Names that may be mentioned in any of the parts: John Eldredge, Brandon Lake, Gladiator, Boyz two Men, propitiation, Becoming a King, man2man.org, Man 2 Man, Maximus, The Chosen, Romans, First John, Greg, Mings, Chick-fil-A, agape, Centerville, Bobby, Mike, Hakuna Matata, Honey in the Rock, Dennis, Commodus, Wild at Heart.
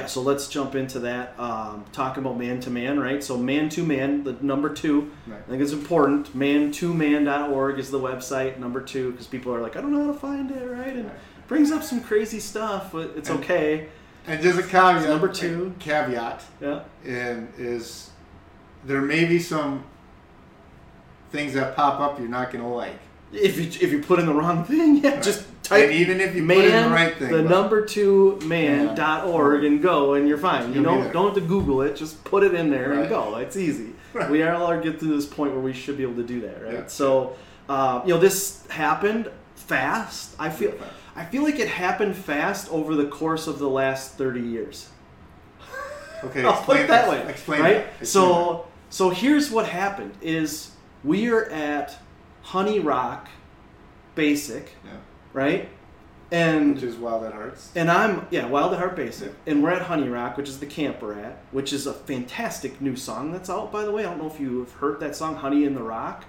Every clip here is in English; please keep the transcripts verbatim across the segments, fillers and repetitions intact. yeah, so let's jump into that. Um, talking about man-to-man, right? So man two man, the number two. Right. I think it's important. man two man dot org is the website, number two, because people are like, I don't know how to find it, right? And right. it brings up some crazy stuff, but it's and, okay. And just a caveat. So number two. Caveat. Yeah. And is there may be some things that pop up you're not going to like. If you if you put in the wrong thing, yeah, right. just type and even if you man, put in the right thing, the number two man dot org and go, and you're fine. You don't don't have to Google it; just put it in there right. and go. It's easy. Right. We all are get to this point where we should be able to do that, right? Yeah. So, uh, you know, this happened fast. I feel I feel like it happened fast over the course of the last thirty years. Okay, I'll put it that way. Explain right? Explain so that. so here's what happened: is we are at Honey Rock Basic, yeah. right? And which is Wild at Heart. And I'm yeah, Wild at Heart Basic. Yeah. And we're at Honey Rock, which is the camp we're at, which is a fantastic new song that's out, by the way. I don't know if you've heard that song, Honey in the Rock.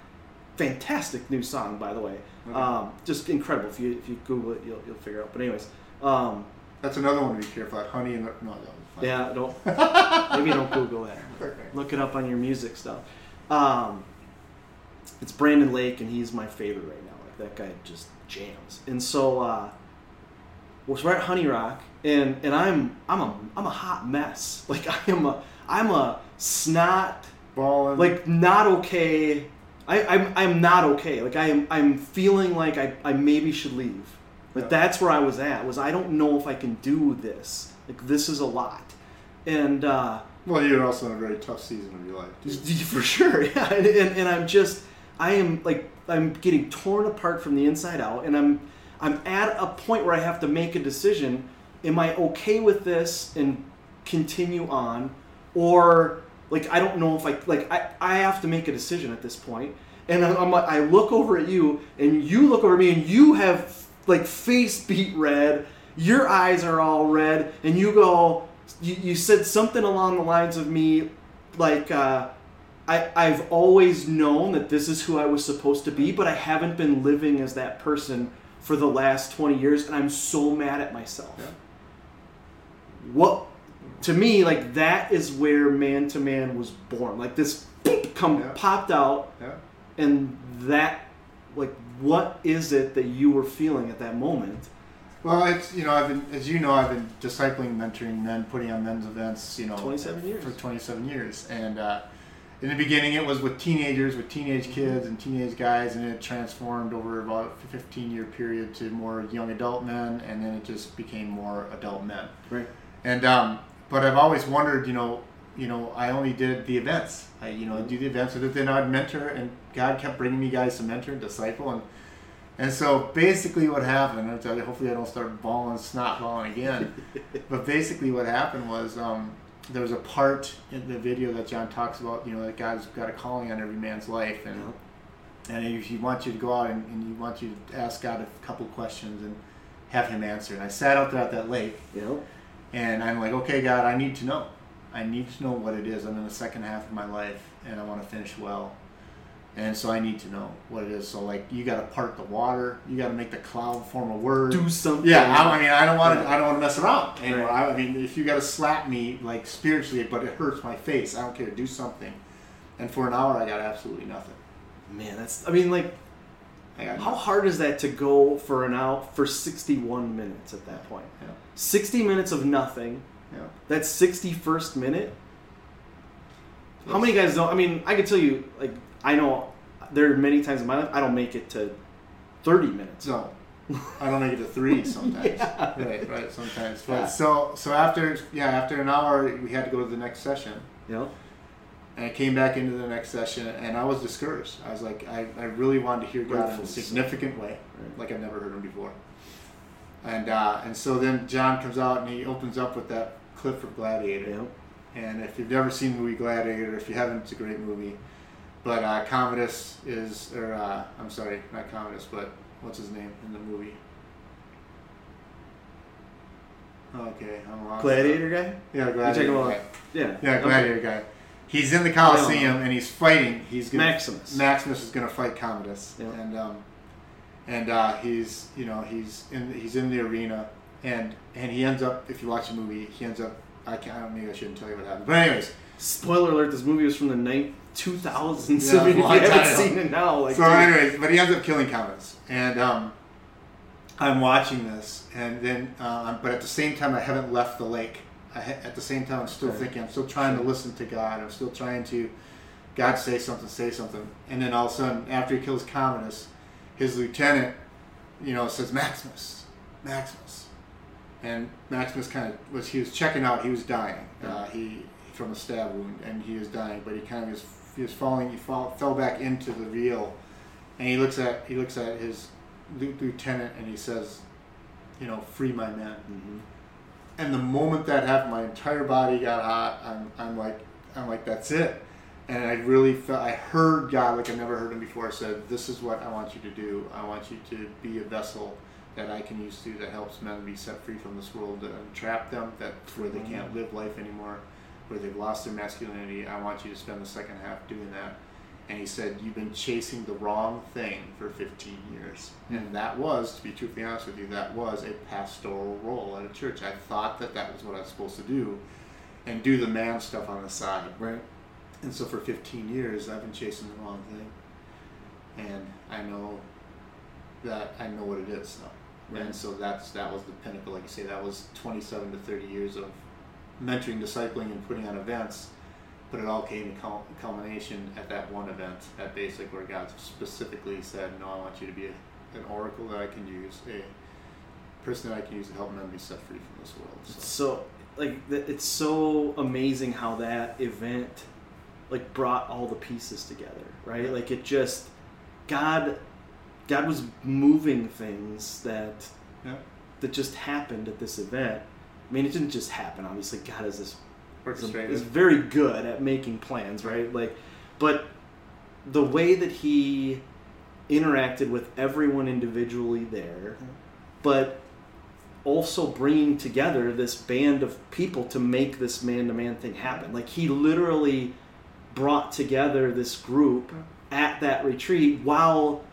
Fantastic new song, by the way. Okay. Um, just incredible. If you if you Google it, you'll you'll figure it out. But anyways, um, that's another one to be careful at. Honey in the no, no yeah, don't maybe don't Google that. Okay. Look it up on your music stuff. Um, It's Brandon Lake, and he's my favorite right now. Like, that guy just jams. And so, uh, we're at Honey Rock, and, and I'm I'm a I'm a hot mess. Like, I am a I'm a snot balling. Like, not okay. I I'm I'm not okay. Like, I am I'm feeling like I, I maybe should leave. But yeah. that's where I was at. Was I don't know if I can do this. Like, this is a lot. And uh, well, you're also in a very tough season of your life, too. For sure. Yeah, and and, and I'm just. I am like I'm getting torn apart from the inside out, and I'm I'm at a point where I have to make a decision. Am I okay with this and continue on, or like I don't know if I like I, I have to make a decision at this point. And I'm, I'm I look over at you, and you look over at me, and you have like face beat red, your eyes are all red, and you go you, you said something along the lines of me like. Uh, I, I've always known that this is who I was supposed to be, but I haven't been living as that person for the last twenty years, and I'm so mad at myself. Yeah. What, to me, like, that is where Man to Man was born. Like, this boop, come yeah. popped out, yeah. and that, like, what is it that you were feeling at that moment? Well, it's, you know, I've been, as you know, I've been discipling, mentoring men, putting on men's events, you know, twenty-seven years. For twenty-seven years, and, uh, in the beginning, it was with teenagers, with teenage kids and teenage guys, and it transformed over about a fifteen-year period to more young adult men, and then it just became more adult men. Right. And um, but I've always wondered, you know, you know, I only did the events. I, you know, I'd do the events, but then I'd mentor, and God kept bringing me guys to mentor and disciple, and and so basically what happened, and hopefully I don't start bawling, snot bawling again, but basically what happened was. Um, There was a part in the video that John talks about, you know, that God's got a calling on every man's life, and yeah. and if he wants you to go out and, and he wants you to ask God a couple questions and have Him answer. And I sat out there at that lake, yeah. and I'm like, okay, God, I need to know. I need to know what it is. I'm in the second half of my life, and I want to finish well, and so I need to know what it is. So, like, you got to part the water. You got to make the cloud form a word. Do something. Yeah, I, I mean, I don't want to. I don't want to mess around anymore. Right. I, I mean, if you got to slap me like spiritually, but it hurts my face, I don't care. Do something. And for an hour, I got absolutely nothing. Man, that's. I mean, like, I got how hard is that to go for an hour for sixty-one minutes at that point? Yeah. Sixty minutes of nothing. Yeah. That's sixty-first minute. Yes. How many guys don't? I mean, I could tell you like. I know there are many times in my life I don't make it to thirty minutes. No, I don't make it to three sometimes. yeah. Right, right, sometimes. But yeah. So, so after yeah, after an hour, we had to go to the next session. Yeah. And I came back into the next session, and I was discouraged. I was like, I, I really wanted to hear God Grateful in a significant way, right. like I've never heard Him before. And uh, and so then John comes out and he opens up with that clip from Gladiator. Yeah. And if you've never seen the movie Gladiator, if you haven't, it's a great movie. But uh, Commodus is, or uh, I'm sorry, not Commodus, but what's his name in the movie? Okay, I'm lost. Gladiator guy? Yeah, Gladiator guy. Yeah, yeah Gladiator okay. guy. He's in the Colosseum and he's fighting. He's gonna, Maximus. Maximus is going to fight Commodus, yeah. and um, and uh, he's you know he's in he's in the arena, and and he ends up if you watch the movie he ends up I can't. Maybe I shouldn't tell you what happened. But anyways, spoiler alert: this movie was from the night two thousands. Yeah, so if you haven't time. seen it now, like so. Dude. Anyways, but he ends up killing Commodus, and um, I'm watching this, and then uh, but at the same time, I haven't left the lake. I ha- at the same time, I'm still right. thinking. I'm still trying to listen to God. I'm still trying to. God, say something, say something. And then all of a sudden, after he kills Commodus, his lieutenant, you know, says, Maximus, Maximus. And Maximus kind of was, he was checking out, he was dying uh, he from a stab wound, and he was dying, but he kind of was, he was falling, he fall, fell back into the reel. And he looks at, he looks at his lieutenant and he says, you know, free my men. Mm-hmm. And the moment that happened, my entire body got hot. I'm, I'm like, I'm like, that's it. And I really felt, I heard God like I never heard him before. I said, this is what I want you to do. I want you to be a vessel that I can use to that helps men be set free from this world, that untrap them, that where they can't live life anymore, where they've lost their masculinity. I want you to spend the second half doing that. And he said, you've been chasing the wrong thing for fifteen years. And that was, to be truthfully honest with you, that was a pastoral role at a church. I thought that that was what I was supposed to do and do the man stuff on the side. Right. And so for fifteen years, I've been chasing the wrong thing, and I know that I know what it is now. Right. And so that's that was the pinnacle, like you say. That was twenty-seven to thirty years of mentoring, discipling, and putting on events. But it all came to culmination at that one event, at Basic, where God specifically said, "No, I want you to be a, an oracle that I can use, a person that I can use to help men be set free from this world." So, so like, it's so amazing how that event. Like brought all the pieces together, right? Like it just, God, God was moving things that, yeah. that just happened at this event. I mean, it didn't just happen. Obviously, God is this is, a, is very good at making plans, right? Like, but the way that He interacted with everyone individually there, yeah. but also bringing together this band of people to make this man-to-man thing happen. Like He literally. Brought together this group at that retreat while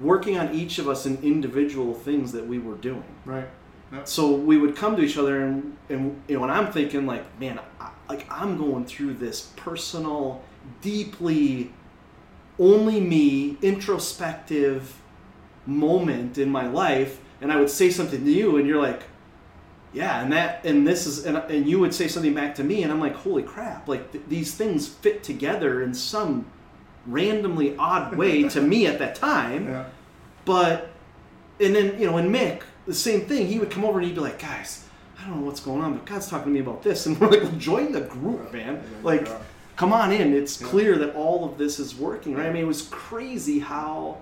working on each of us in individual things that we were doing. Right. Yep. So we would come to each other and, and you know, and I'm thinking like, man, I, like I'm going through this personal, deeply only me, introspective moment in my life. And I would say something to you and you're like, yeah, and that, and this is, and, and you would say something back to me, and I'm like, holy crap! Like th- these things fit together in some randomly odd way to me at that time. Yeah. But, and then you know, and Mick, the same thing. He would come over and he'd be like, guys, I don't know what's going on, but God's talking to me about this, and we're like, well, join the group, man. Like, come on in. It's yeah. clear that all of this is working, right? I mean, it was crazy how.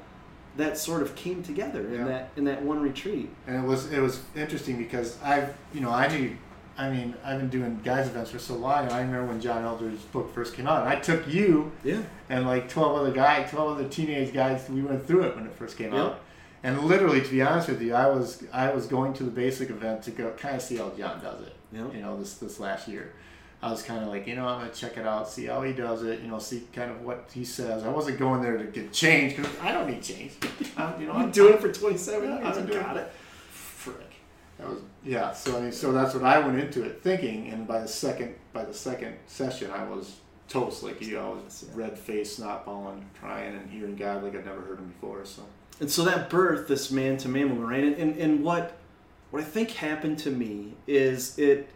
That sort of came together in yeah. that in that one retreat, and it was it was interesting because I've you know I do I mean I've been doing guys events for so long. And I remember when John Eldredge's book first came out, and I took you yeah. and like twelve other guys, twelve other teenage guys. We went through it when it first came yeah. out, and literally, to be honest with you, I was I was going to the Basic event to go kind of see how John does it. Yeah. You know, this this last year, I was kind of like, you know, I'm going to check it out, see how he does it, you know, see kind of what he says. I wasn't going there to get change because I don't need change. I'm, you know, I'm doing it for twenty-seven years. I got doing it. it. Frick. That was, yeah, so I mean, so that's what I went into it thinking, and by the second by the second session, I was toast, like, you know, I was red-faced, snot-balling, crying, and hearing God like I'd never heard him before, so. And so that birthed this man-to-man moment, right? And, and, and what, what I think happened to me is it...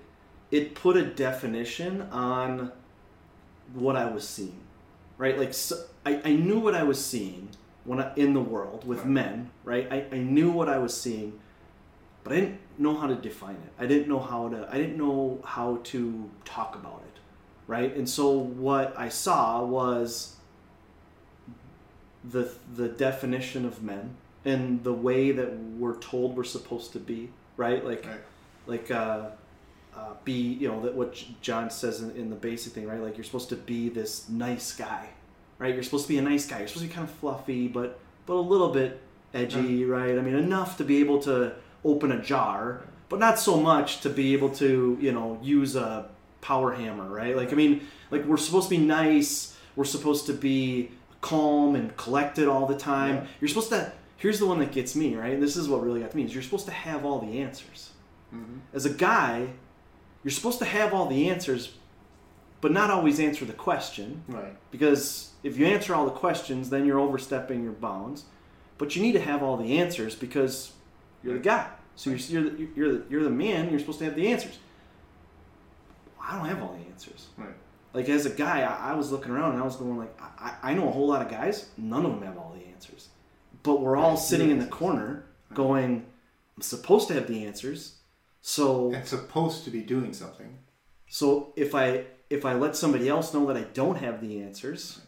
it put a definition on what I was seeing, right? Like, so I, I knew what I was seeing when I, in the world with right. men, right? I, I knew what I was seeing, but I didn't know how to define it. I didn't know how to, I didn't know how to talk about it, right? And so what I saw was the the definition of men and the way that we're told we're supposed to be, right? Like, right. like, uh, Uh, be, you know, that what John says in, in the Basic thing, right? Like, you're supposed to be this nice guy, right? You're supposed to be a nice guy. You're supposed to be kind of fluffy, but but a little bit edgy, right? I mean, enough to be able to open a jar, but not so much to be able to, you know, use a power hammer, right? Like, I mean, like, we're supposed to be nice. We're supposed to be calm and collected all the time. Yeah. You're supposed to, here's the one that gets me, right? This is what really got me, is you're supposed to have all the answers. Mm-hmm. As a guy... you're supposed to have all the answers, but not always answer the question. Right. Because if you answer all the questions, then you're overstepping your bounds. But you need to have all the answers because you're the guy. So right. you're, you're, the, you're, the, you're the man. You're supposed to have the answers. Well, I don't have all the answers. Right. Like, as a guy, I, I was looking around and I was going like, I, I know a whole lot of guys. None of them have all the answers. But we're all sitting in the corner going, I'm supposed to have the answers. So and supposed to be doing something. So if I... If I let somebody else know that I don't have the answers,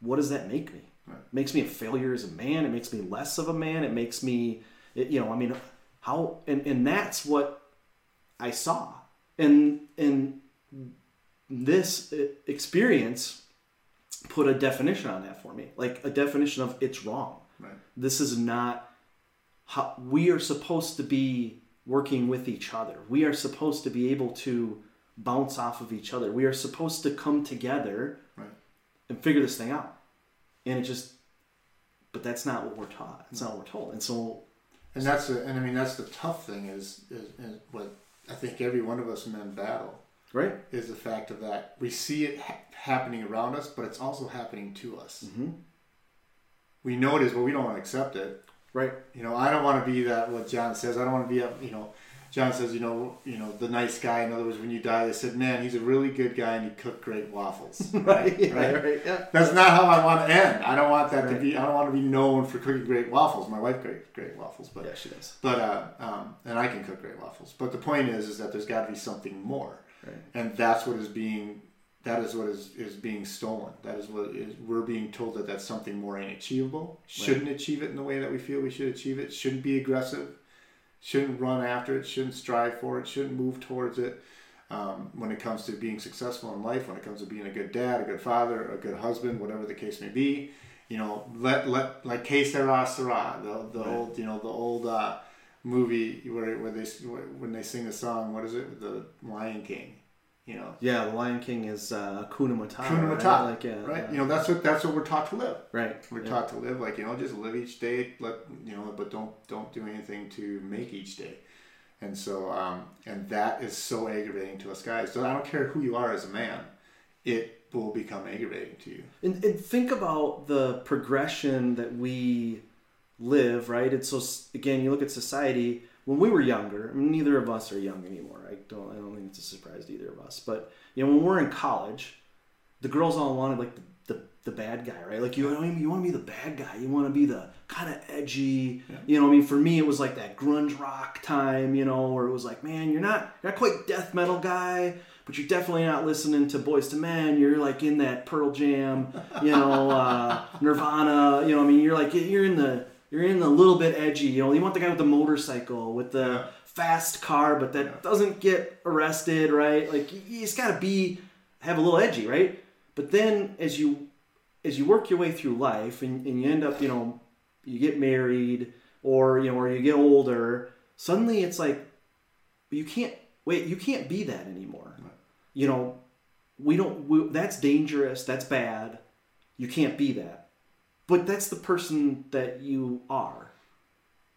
what does that make me? Right. It makes me a failure as a man. It makes me less of a man. It makes me, it, you know, I mean, how, and, and that's what I saw. And, and this experience put a definition on that for me, like a definition of it's wrong. Right. This is not how we are supposed to be working with each other. We are supposed to be able to bounce off of each other. We are supposed to come together right. and figure this thing out. And it just, but that's not what we're taught. That's not what we're told. And so, and that's the, and I mean, that's the tough thing is, is, is what I think every one of us men battle, right? Is the fact of that we see it ha- happening around us, but it's also happening to us. Mm-hmm. We know it is, but we don't want to accept it. Right. You know, I don't want to be that, what John says. I don't want to be, a, you know, John says, you know, you know, the nice guy. In other words, when you die, they said, man, he's a really good guy and he cooked great waffles. Right? right, right, right. Yeah. That's not how I want to end. I don't want that right. to be, I don't want to be known for cooking great waffles. My wife cooked great waffles. But, yeah, she does. But, uh, um, and I can cook great waffles. But the point is, is that there's got to be something more. Right. And that's what is being, that is what is, is being stolen. That is what is, we're being told that that's something more unachievable. Shouldn't right. achieve it in the way that we feel we should achieve it. Shouldn't be aggressive. Shouldn't run after it, shouldn't strive for it, shouldn't move towards it. Um, when it comes to being successful in life, when it comes to being a good dad, a good father, a good husband, whatever the case may be, you know, let let like que sera sera, the the right. old you know the old uh, movie where where they when they sing the song, what is it, the Lion King, you know? Yeah, the Lion King is uh, Hakuna Matata. Hakuna Matata, right? Like, yeah, right? Yeah. You know, that's what that's what we're taught to live. Right. We're yeah. taught to live like, you know, just live each day, let you know, but don't don't do anything to make each day. And so, um, and that is so aggravating to us guys. So I don't care who you are as a man, it will become aggravating to you. And, and think about the progression that we live, right? And so again, you look at society. When we were younger, I mean, neither of us are young anymore. I don't. I don't think it's a surprise to either of us. But you know, when we're in college, the girls all wanted like the the, the bad guy, right? Like you, you want to be the bad guy. You want to be the kind of edgy. Yeah. You know, I mean, for me, it was like that grunge rock time. You know, where it was like, man, you're not you're not quite death metal guy, but you're definitely not listening to Boyz two Men. You're like in that Pearl Jam, you know, uh, Nirvana. You know, I mean, you're like you're in the You're in a little bit edgy, you know. You want the guy with the motorcycle, with the yeah. fast car, but that yeah. doesn't get arrested, right? Like you just gotta be, have a little edgy, right? But then as you, as you work your way through life, and, and you end up, you know, you get married, or you know, or you get older, suddenly it's like, you can't wait, you can't be that anymore. Right. You know, we don't. We, that's dangerous. That's bad. You can't be that. But that's the person that you are,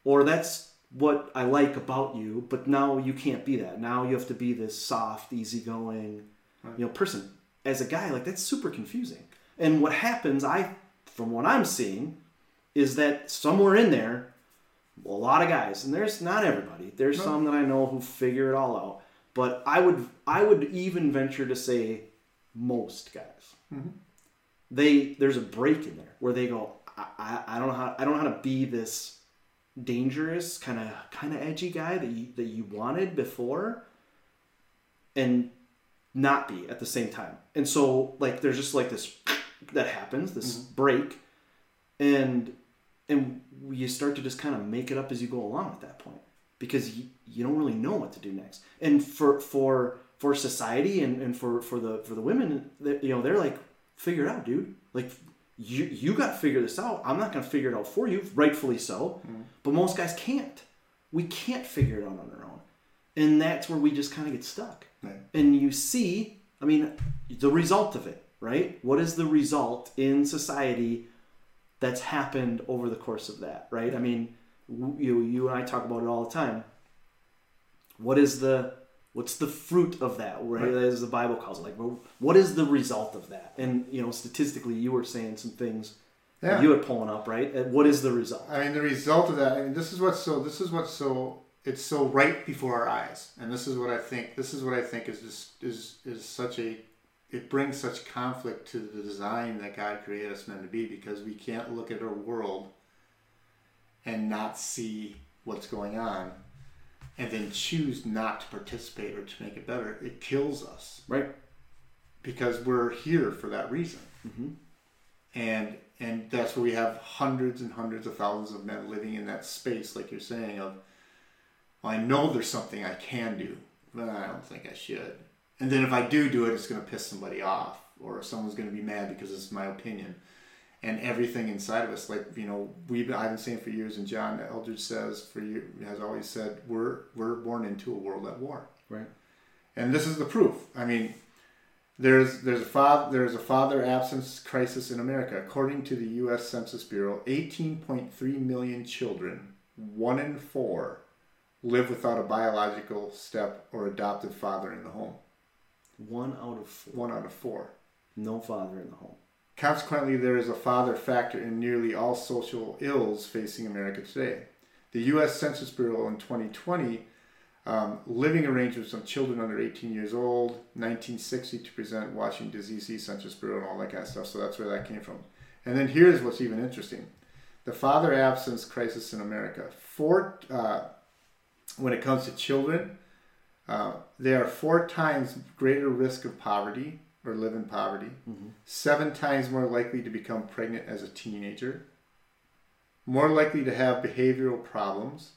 or that's what I like about you. But now you can't be that. Now you have to be this soft, easygoing, right. you know, person. As a guy, like that's super confusing. And what happens, I, from what I'm seeing, is that somewhere in there, a lot of guys, and there's not everybody. There's no. some that I know who figure it all out. But I would, I would even venture to say, most guys. Mm-hmm. They there's a break in there where they go, I, I, I don't know how I don't know how to be this dangerous kind of kind of edgy guy that you that you wanted before, and not be at the same time. And so like there's just like this that happens, this mm-hmm. break, and and you start to just kind of make it up as you go along at that point, because you, you don't really know what to do next. And for for for society and, and for for the for the women, you know, they're like, figure it out, dude. Like, you you got to figure this out. I'm not going to figure it out for you, rightfully so. Mm. But most guys can't. We can't figure it out on our own. And that's where we just kind of get stuck. Right. And you see, I mean, the result of it, right? What is the result in society that's happened over the course of that, right? I mean, you you and I talk about it all the time. What is the What's the fruit of that? Right? Right. As the Bible calls it, like, what is the result of that? And, you know, statistically, you were saying some things yeah. that you were pulling up, right? And what is the result? I mean, the result of that, I mean, this is what's so, this is what's so, it's so right before our eyes. And this is what I think, this is what I think is just, is, is such a, it brings such conflict to the design that God created us men to be, because we can't look at our world and not see what's going on, and then choose not to participate or to make it better. It kills us. Right. Because we're here for that reason. Mm-hmm. And and that's where we have hundreds and hundreds of thousands of men living in that space, like you're saying, of, well, I know there's something I can do, but I don't think I should. And then if I do do it, it's going to piss somebody off, or someone's going to be mad because it's my opinion. And everything inside of us, like, you know, we've been, I've been saying for years, and John Eldredge says for you has always said, we're we're born into a world at war. Right. And this is the proof. I mean, there's there's a father there's a father absence crisis in America. According to the U S Census Bureau, eighteen point three million children, one in four, live without a biological step or adopted father in the home. One out of four. One out of four. No father in the home. Consequently, there is a father factor in nearly all social ills facing America today. The U S Census Bureau in twenty twenty, um, living arrangements of children under eighteen years old, nineteen sixty to present, Washington, D C Census Bureau, and all that kind of stuff. So that's where that came from. And then here's what's even interesting. The father absence crisis in America. Four, uh, when it comes to children, uh, they are four times greater risk of poverty, or live in poverty, mm-hmm. seven times more likely to become pregnant as a teenager, more likely to have behavioral problems,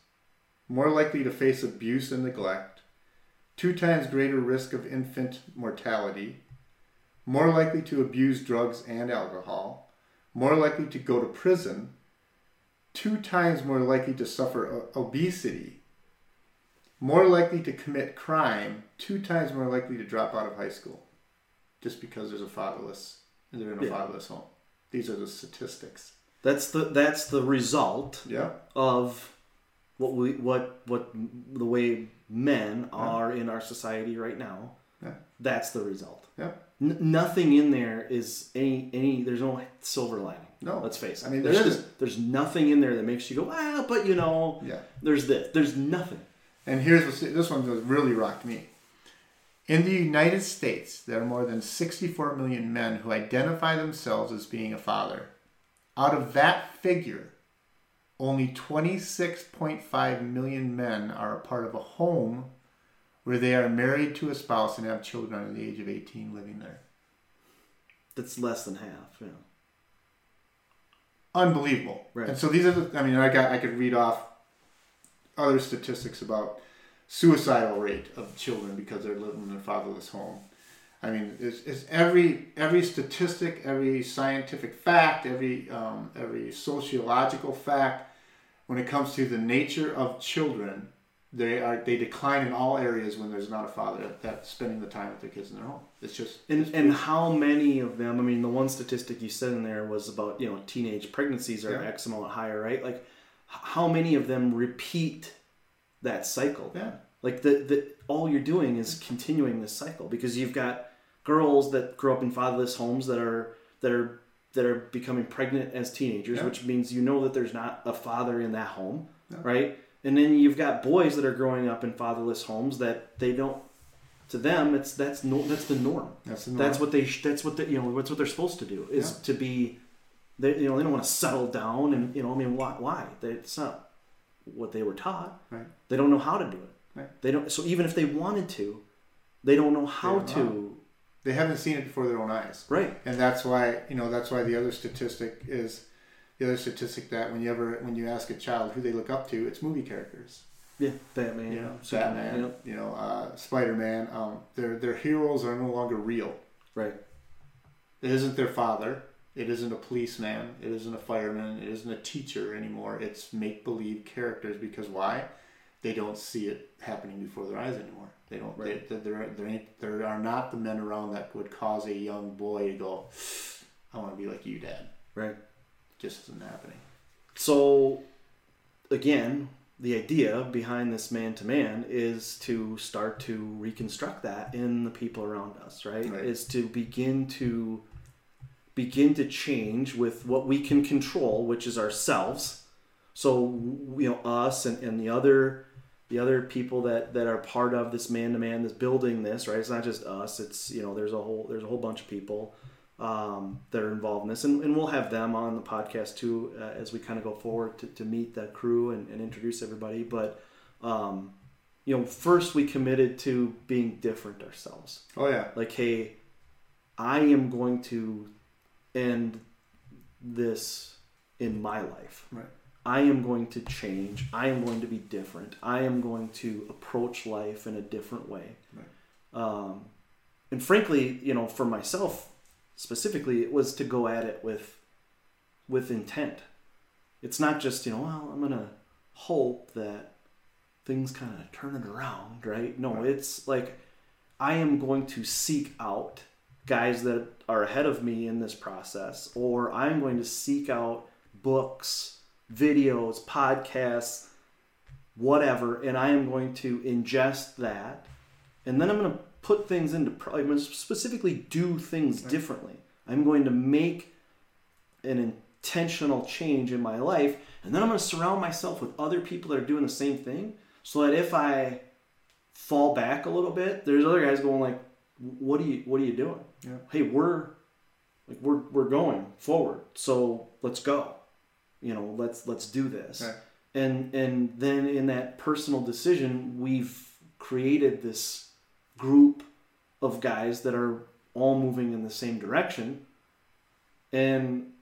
more likely to face abuse and neglect, two times greater risk of infant mortality, more likely to abuse drugs and alcohol, more likely to go to prison, two times more likely to suffer obesity, more likely to commit crime, two times more likely to drop out of high school. Just because there's a fatherless, they're in a yeah. fatherless home. These are the statistics. That's the that's the result. Yeah. Of what we what what the way men are yeah. in our society right now. Yeah. That's the result. Yeah. N- nothing in there is any any. There's no silver lining. No. Let's face it. I mean, there there's just, there's nothing in there that makes you go, ah, but you know. Yeah. There's this. There's nothing. And here's what's, this one really rocked me. In the United States, there are more than sixty-four million men who identify themselves as being a father. Out of that figure, only twenty-six point five million men are a part of a home where they are married to a spouse and have children under the age of eighteen living there. That's less than half, yeah. Unbelievable. Right. And so these are the, I mean, I got, I could read off other statistics about suicidal rate of children because they're living in a fatherless home. I mean, it's, it's every every statistic, every scientific fact, every um, every sociological fact. When it comes to the nature of children, they are they decline in all areas when there's not a father that's spending the time with their kids in their home. It's just and it's and how many of them? I mean, the one statistic you said in there was about, you know, teenage pregnancies are yeah. X amount higher, right? Like, how many of them repeat that cycle? Yeah. Like the, the all you're doing is continuing this cycle, because you've got girls that grow up in fatherless homes that are that are that are becoming pregnant as teenagers, yeah. which means, you know, that there's not a father in that home, yeah. right? And then you've got boys that are growing up in fatherless homes that they don't. To them, it's that's no that's the norm. That's the norm. That's what they that's what they, you know that's what they're supposed to do is yeah. to be. They you know they don't want to settle down, and you know I mean why why they, it's not what they were taught. Right. They don't know how to do it. Right. They don't. So even if they wanted to, they don't know how they don't to. Know. They haven't seen it before their own eyes. Right. And that's why you know that's why the other statistic is the other statistic that when you ever when you ask a child who they look up to, it's movie characters. Yeah, Batman. You know, Batman. Yep. You know, uh, Spider-Man. Um, their their heroes are no longer real. Right. It isn't their father. It isn't a policeman, it isn't a fireman, it isn't a teacher anymore. It's make-believe characters, because why? They don't see it happening before their eyes anymore. They don't. Right. They, there, there, ain't, there are not the men around that would cause a young boy to go, I want to be like you, Dad. Right. It just isn't happening. So, again, the idea behind this man-to-man is to start to reconstruct that in the people around us, right? right? Is to begin to begin to change with what we can control, which is ourselves. So, you know, us and, and the other the other people that, that are part of this man-to-man that's building this, right? It's not just us. It's, you know, there's a whole there's a whole bunch of people um, that are involved in this, and, and we'll have them on the podcast too uh, as we kind of go forward to, to meet that crew and, and introduce everybody. But um, you know, first we committed to being different ourselves. Oh yeah, like, hey, I am going to end this in my life. Right. I am going to change. I am going to be different. I am going to approach life in a different way. Right. Um, and frankly, you know, for myself specifically, it was to go at it with, with intent. It's not just, you know, well, I'm going to hope that things kind of turn it around, right? No, right. It's like, I am going to seek out guys that are ahead of me in this process, or I'm going to seek out books, videos, podcasts, whatever, and I am going to ingest that, and then I'm going to put things into pro- I'm going to specifically do things right. differently. I'm going to make an intentional change in my life, and then I'm going to surround myself with other people that are doing the same thing, so that if I fall back a little bit, there's other guys going like, what are you what are you doing? Yeah. Hey, we're like we're we're going forward, so let's go. You know, let's let's do this. Right. And and then in that personal decision, we've created this group of guys that are all moving in the same direction. And,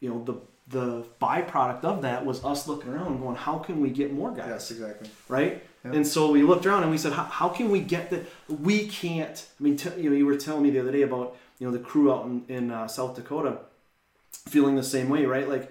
you know, the the byproduct of that was us looking around and going, how can we get more guys? Yes, exactly. Right? Yep. And so we looked around and we said, how, how can we get that? We can't. I mean, t- you know, you were telling me the other day about, you know, the crew out in, in uh, South Dakota feeling the same way, right? Like,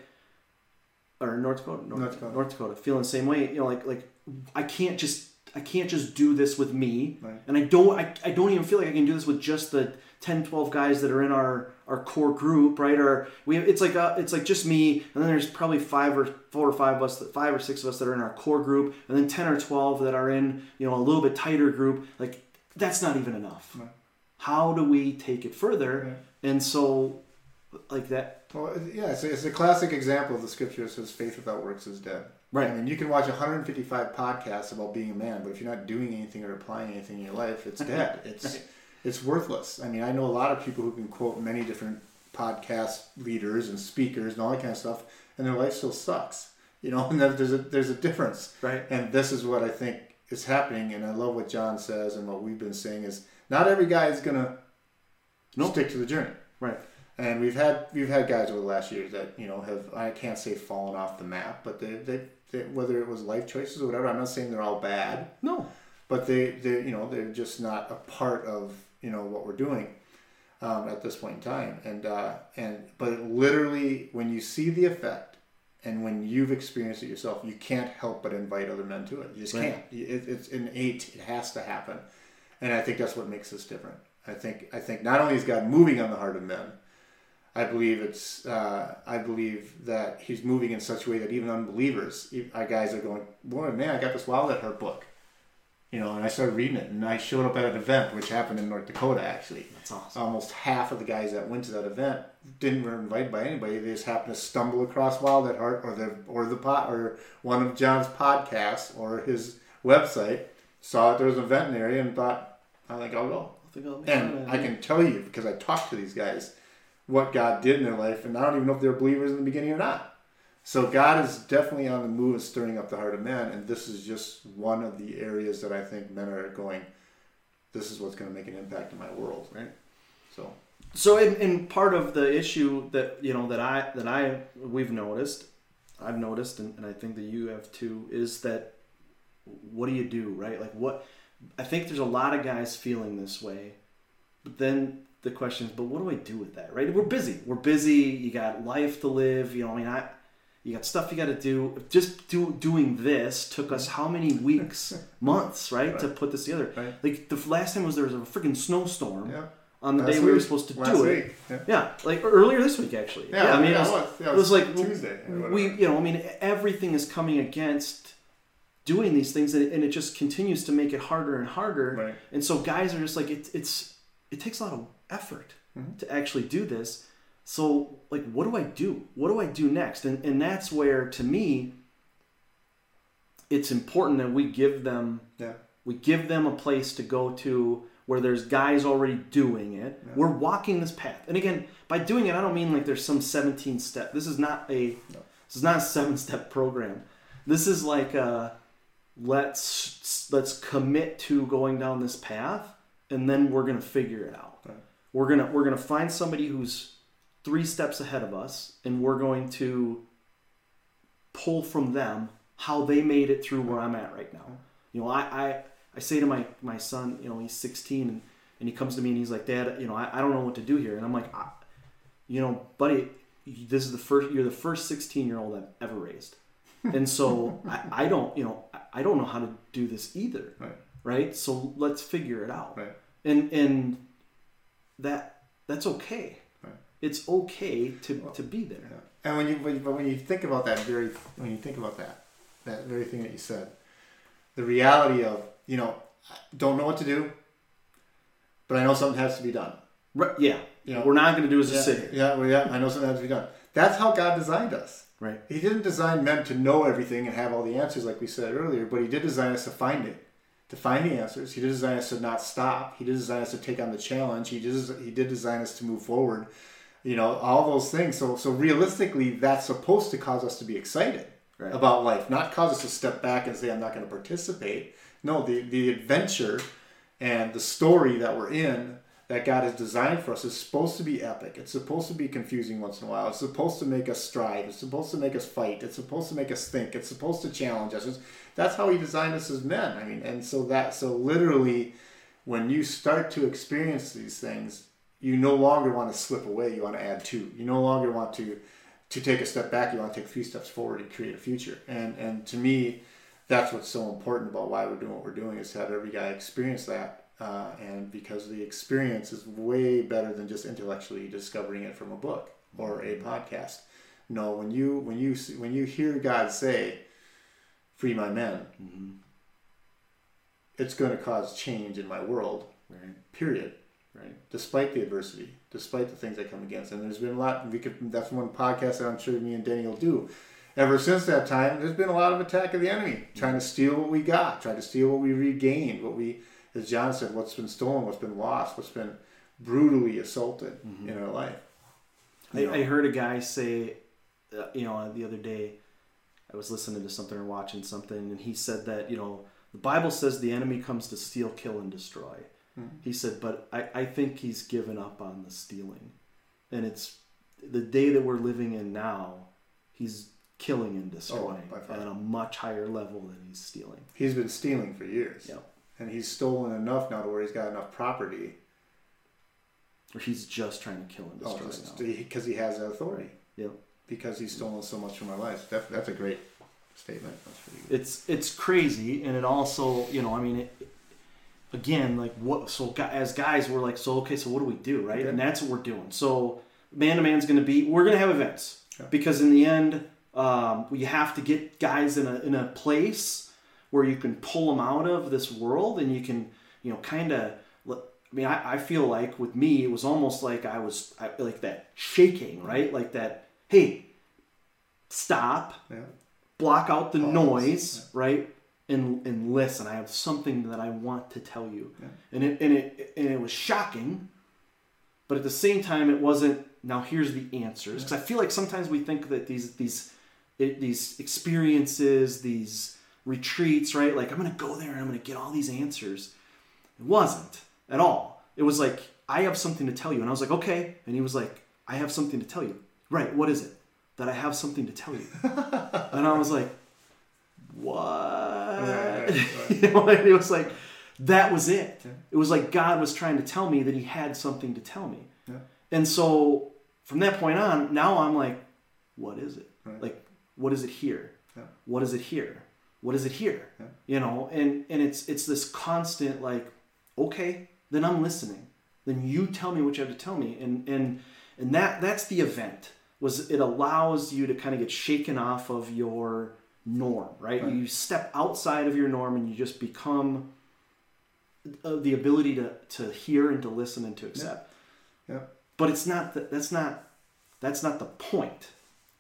or North Dakota, North, North Dakota, North Dakota, feeling the same way. You know, like, like I can't just, I can't just do this with me, right. and I don't, I, I, don't even feel like I can do this with just the ten, twelve guys that are in our, our core group, right? Or we, have, it's like, a, it's like just me, and then there's probably five or four or five of us, five or six of us that are in our core group, and then ten or twelve that are in, you know, a little bit tighter group. Like, that's not even enough. Right. How do we take it further? Right. And so. Like that. Well, yeah, it's a, it's a classic example of the scripture that says faith without works is dead. Right. I mean, you can watch one hundred fifty-five podcasts about being a man, but if you're not doing anything or applying anything in your life, it's dead. It's it's worthless. I mean, I know a lot of people who can quote many different podcast leaders and speakers and all that kind of stuff, and their life still sucks. You know, and there's a there's a difference. Right. And this is what I think is happening, and I love what John says and what we've been saying is not every guy is gonna nope. stick to the journey. Right. And we've had we've had guys over the last year that, you know, have, I can't say fallen off the map, but they, they, they whether it was life choices or whatever, I'm not saying they're all bad. No. But they, they you know, they're just not a part of, you know, what we're doing um, at this point in time. And uh, and but literally when you see the effect and when you've experienced it yourself, you can't help but invite other men to it. You just right. can't. It, it's innate. It has to happen. And I think that's what makes this different. I think I think not only is God moving on the heart of men, I believe it's. Uh, I believe that he's moving in such a way that even unbelievers, even, uh, guys are going, boy, man, I got this Wild at Heart book, you know, and I started reading it, and I showed up at an event which happened in North Dakota. Actually, that's awesome. Almost half of the guys that went to that event didn't were invited by anybody. They just happened to stumble across Wild at Heart or the or the pot or one of John's podcasts or his website. Saw that there was an event in the area and thought, I think I'll go. I think I'll be and right. I can tell you because I talked to these guys. What God did in their life, and I don't even know if they're believers in the beginning or not. So God is definitely on the move and stirring up the heart of men, and this is just one of the areas that I think men are going, this is what's going to make an impact in my world, right? So, so and, and part of the issue that, you know, that I, that I, we've noticed, I've noticed, and, and I think that you have too, is that what do you do, right? Like what, I think there's a lot of guys feeling this way, but then the questions, but what do I do with that, right? We're busy. We're busy. You got life to live. You know, I mean, I, you got stuff you got to do. Just do, doing this took us how many weeks, months, right, right. to put this together. Right. Like the last time was there was a freaking snowstorm. Yeah. on the last day we were supposed to last do it. Week. Yeah. yeah, like earlier this week actually. Yeah, yeah I mean yeah, it, was, it, was, yeah, it, was, it was like Tuesday. We, you know, I mean, everything is coming against doing these things, and it, and it just continues to make it harder and harder. Right. And so guys are just like, it, it's it takes a lot of effort mm-hmm. to actually do this. So like, what do I do? What do I do next? And and that's where to me, it's important that we give them yeah. we give them a place to go to. Where there's guys already doing it. Yeah. We're walking this path. And again, by doing it, I don't mean like there's some seventeen step. This is not a no. this is not a seven-step program. This is like a let's let's commit to going down this path, and then we're going to figure it out. Right. We're going to we're going to find somebody who's three steps ahead of us, and we're going to pull from them how they made it through where I'm at right now. You know, I I I say to my, my son, you know, he's sixteen, and, and he comes to me and he's like, Dad, you know, I, I don't know what to do here. And I'm like, I, you know, buddy, this is the first, you're the first sixteen year old I've ever raised. And so I, I don't, you know, I don't know how to do this either. Right. Right. So let's figure it out. Right. And, and that, that's okay. Right. It's okay to, well, to be there. Yeah. And when you, when, but when you think about that very, when you think about that, that very thing that you said, the reality of, you know, I don't know what to do, but I know something has to be done. Right. Yeah. You know, we're not going to do as yeah, a city. Yeah, well, yeah, I know something has to be done. That's how God designed us. Right. He didn't design men to know everything and have all the answers like we said earlier, but he did design us to find it, to find the answers. He did design us to not stop. He did design us to take on the challenge. He did, he did design us to move forward, you know, all those things. So, so realistically, that's supposed to cause us to be excited right. about life, not cause us to step back and say, I'm not going to participate. No, the, the adventure and the story that we're in that God has designed for us is supposed to be epic. It's supposed to be confusing once in a while. It's supposed to make us strive. It's supposed to make us fight. It's supposed to make us think. It's supposed to challenge us. It's, that's how he designed us as men. I mean, and so that, so literally when you start to experience these things, you no longer want to slip away. You want to add to. You no longer want to, to take a step back. You want to take a few steps forward and create a future. And, and to me, that's what's so important about why we're doing what we're doing is to have every guy experience that. Uh, and because the experience is way better than just intellectually discovering it from a book or a podcast. No, when you when you when you hear God say, "Free my men," mm-hmm. it's going to cause change in my world. Right. Period. Right. Despite the adversity, despite the things that come against, and there's been a lot. We could. That's one podcast that I'm sure me and Daniel do. Ever since that time, there's been a lot of attack of the enemy, trying to steal what we got, trying to steal what we regained, what we, as John said, what's been stolen, what's been lost, what's been brutally assaulted mm-hmm. in our life. I, I heard a guy say, uh, you know, the other day, I was listening to something or watching something, and he said that, you know, the Bible says the enemy comes to steal, kill, and destroy. Mm-hmm. He said, but I, I think he's given up on the stealing. And it's the day that we're living in now, he's killing and destroying oh, at a much higher level than he's stealing. He's been stealing for years. Yep. And he's stolen enough now to where he's got enough property. Or he's just trying to kill and destroy oh, now. Because he has that authority. Yep. Because he's stolen so much from our lives. That, that's a great statement. That's pretty good. It's, it's crazy. And it also, you know, I mean, it, again, like what, so as guys, we're like, so, okay, so what do we do? Right. Okay. And that's what we're doing. So man to man's going to be, we're going to have events okay. because in the end, Um, we have to get guys in a in a place where you can pull them out of this world, and you can, you know, kind of. I mean, I, I feel like with me, it was almost like I was I, like that shaking, right? Like that. Hey, stop! Yeah. Block out the Pause. noise, yeah. right? And and listen. I have something that I want to tell you, yeah. and it and it and it was shocking, but at the same time, it wasn't. Now here's the answers, because yeah. I feel like sometimes we think that these these. It, these experiences, these retreats, right? Like, I'm going to go there and I'm going to get all these answers. It wasn't at all. It was like, I have something to tell you. And I was like, okay. And he was like, I have something to tell you. Right. What is it? That I have something to tell you. And I was like, what? Right, right, right. You know, and it was like, that was it. Yeah. It was like God was trying to tell me that he had something to tell me. Yeah. And so from that point on, now I'm like, what is it? Right. Like, what is it here? Yeah. What is it here? What is it here? Yeah. You know, and, and it's it's this constant like, okay, then I'm listening. Then you tell me what you have to tell me. And and and that that's the event. Was it allows you to kind of get shaken off of your norm, right? right? You step outside of your norm and you just become the ability to to hear and to listen and to accept. Yeah. yeah. But it's not the, that's not that's not the point.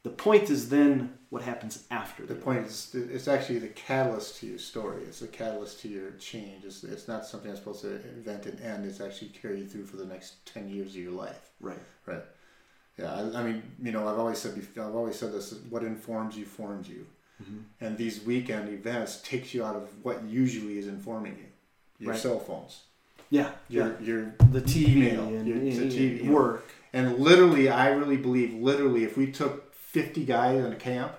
The point is then what happens after that. The point is it's actually the catalyst to your story. It's the catalyst to your change. It's, it's not something that's supposed to invent and end. It's actually carry you through for the next ten years of your life. Right. Right. Yeah. I, I mean, you know, I've always said I've always said this: what informs you forms you. Mm-hmm. And these weekend events takes you out of what usually is informing you. Your right. cell phones. Yeah. Your yeah. your the T V email, and, your, and, the T V and work. And literally, I really believe literally, if we took fifty guys in a camp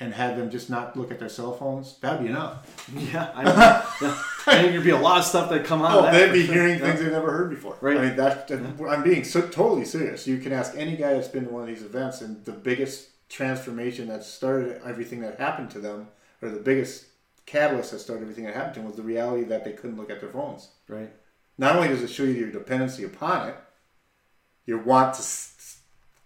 and had them just not look at their cell phones, that'd be enough. Yeah. I, mean, yeah. I think there'd be a lot of stuff that'd come out oh, of that. They'd be sure. hearing yeah. things they've never heard before. Right. I mean, that, yeah. I'm being so, totally serious. You can ask any guy that's been to one of these events, and the biggest transformation that started everything that happened to them, or the biggest catalyst that started everything that happened to them, was the reality that they couldn't look at their phones. Right. Not only does it show you your dependency upon it, your want to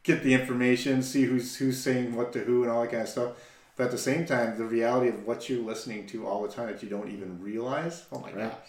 get the information, see who's who's saying what to who and all that kind of stuff. But at the same time, the reality of what you're listening to all the time that you don't even realize. Oh my right. gosh.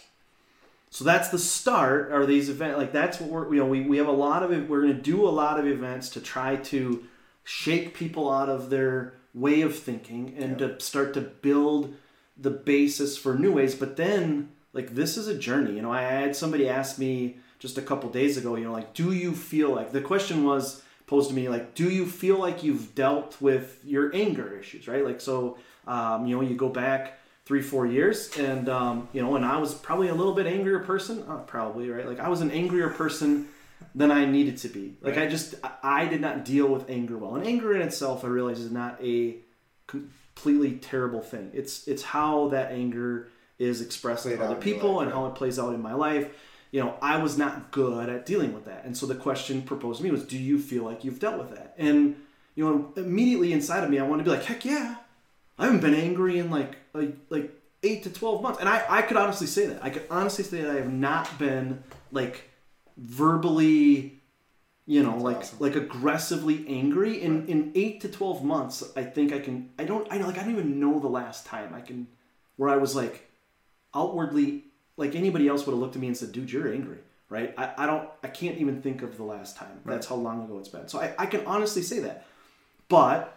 So that's the start, or these events. Like that's what we're, you know, we, we have a lot of, we're going to do a lot of events to try to shake people out of their way of thinking and yeah. to start to build the basis for new ways. But then like, this is a journey. You know, I had somebody ask me just a couple days ago, you know, like, do you feel like, the question was, posed to me, like, do you feel like you've dealt with your anger issues, right? Like, so, um, you know, you go back three, four years and, um, you know, and I was probably a little bit angrier person, uh, probably, right? Like, I was an angrier person than I needed to be. Like, right. I just, I did not deal with anger well. And anger in itself, I realize, is not a completely terrible thing. It's it's how that anger is expressed to other people life, and right. how it plays out in my life. You know, I was not good at dealing with that. And so the question proposed to me was, do you feel like you've dealt with that? And, you know, immediately inside of me, I want to be like, heck yeah, I haven't been angry in like like, like eight to twelve months. And I, I could honestly say that. I could honestly say that I have not been like verbally, you know, That's like awesome. like aggressively angry in, right. in eight to twelve months. I think I can, I don't, I like I don't even know the last time I can, where I was like outwardly like anybody else would have looked at me and said, dude, you're angry, right? I, I don't, I can't even think of the last time. Right. That's how long ago it's been. So I, I can honestly say that. But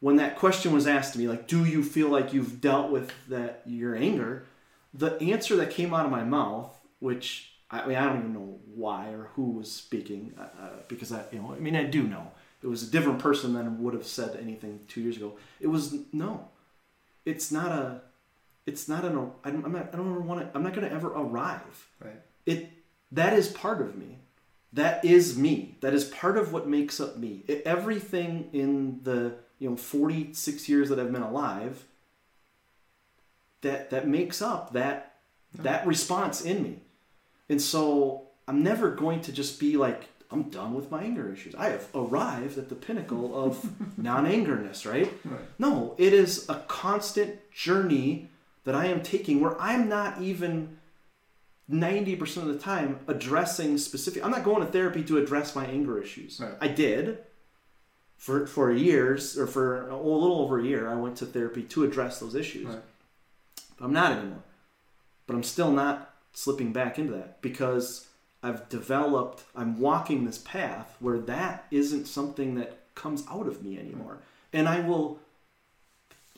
when that question was asked to me, like, do you feel like you've dealt with that, your anger? The answer that came out of my mouth, which I, I mean, I don't even know why or who was speaking uh, because I, you know, I mean, I do know it was a different person than would have said anything two years ago. It was no, it's not a, It's not an. I'm not. I don't ever want to. I'm not going to ever arrive. Right. It. That is part of me. That is me. That is part of what makes up me. It, everything in the you know forty-six years that I've been alive. That that makes up that oh. that response in me, and so I'm never going to just be like, I'm done with my anger issues. I have arrived at the pinnacle of non-angerness. Right? Right. No, it is a constant journey that I am taking, where I'm not even ninety percent of the time addressing specific. I'm not going to therapy to address my anger issues. Right. I did for for years, or for a little over a year, I went to therapy to address those issues. Right. But I'm not anymore. But I'm still not slipping back into that, because I've developed, I'm walking this path where that isn't something that comes out of me anymore. Right. And I will...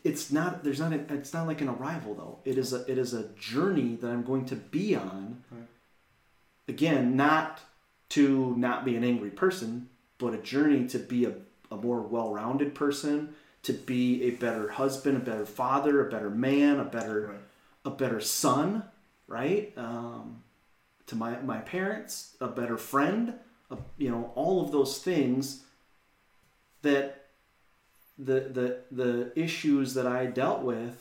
It's not. There's not. A, it's not like an arrival, though. It is a. It is a journey that I'm going to be on. Right. Again, not to not be an angry person, but a journey to be a, a more well-rounded person, to be a better husband, a better father, a better man, a better right. a better son, right? Um, to my my parents, a better friend, a, you know, all of those things that. The, the the issues that I dealt with,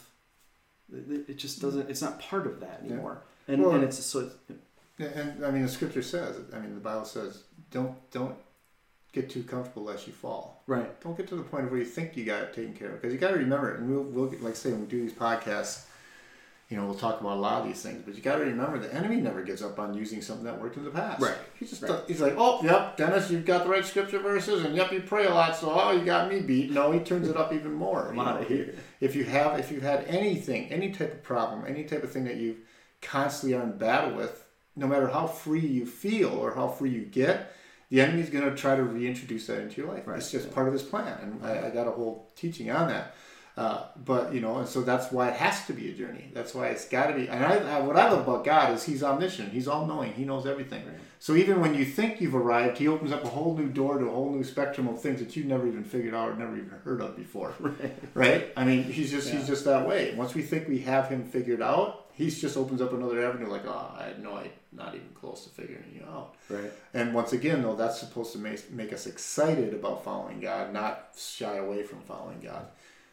it just doesn't. It's not part of that anymore. Yeah. And well, and it's so. It's, yeah. And I mean, the scripture says. I mean, the Bible says, don't don't get too comfortable lest you fall. Right. Don't get to the point of where you think you got it taken care of, because you got to remember. And we'll we'll get, like say when we do these podcasts, you know, we'll talk about a lot of these things, but you got to remember the enemy never gives up on using something that worked in the past. Right. He just right. He's like, oh, yep, Dennis, you've got the right scripture verses, and yep, you pray a lot, so oh, you got me beat. No, he turns it up even more. I'm out of here. If you have, if you've had anything, any type of problem, any type of thing that you constantly are in battle with, no matter how free you feel or how free you get, the enemy's going to try to reintroduce that into your life. Right. It's just yeah. part of his plan, and right. I, I got a whole teaching on that. Uh, but, you know, and so that's why it has to be a journey. That's why it's got to be. And I, I, what I love about God is he's omniscient. He's all-knowing. He knows everything. Right. So even when you think you've arrived, he opens up a whole new door to a whole new spectrum of things that you've never even figured out or never even heard of before. Right? right? I mean, he's just yeah. he's just that way. Once we think we have him figured out, he just opens up another avenue like, oh, I had no idea, not even close to figuring you out. Right. And once again, though, that's supposed to make, make us excited about following God, not shy away from following God.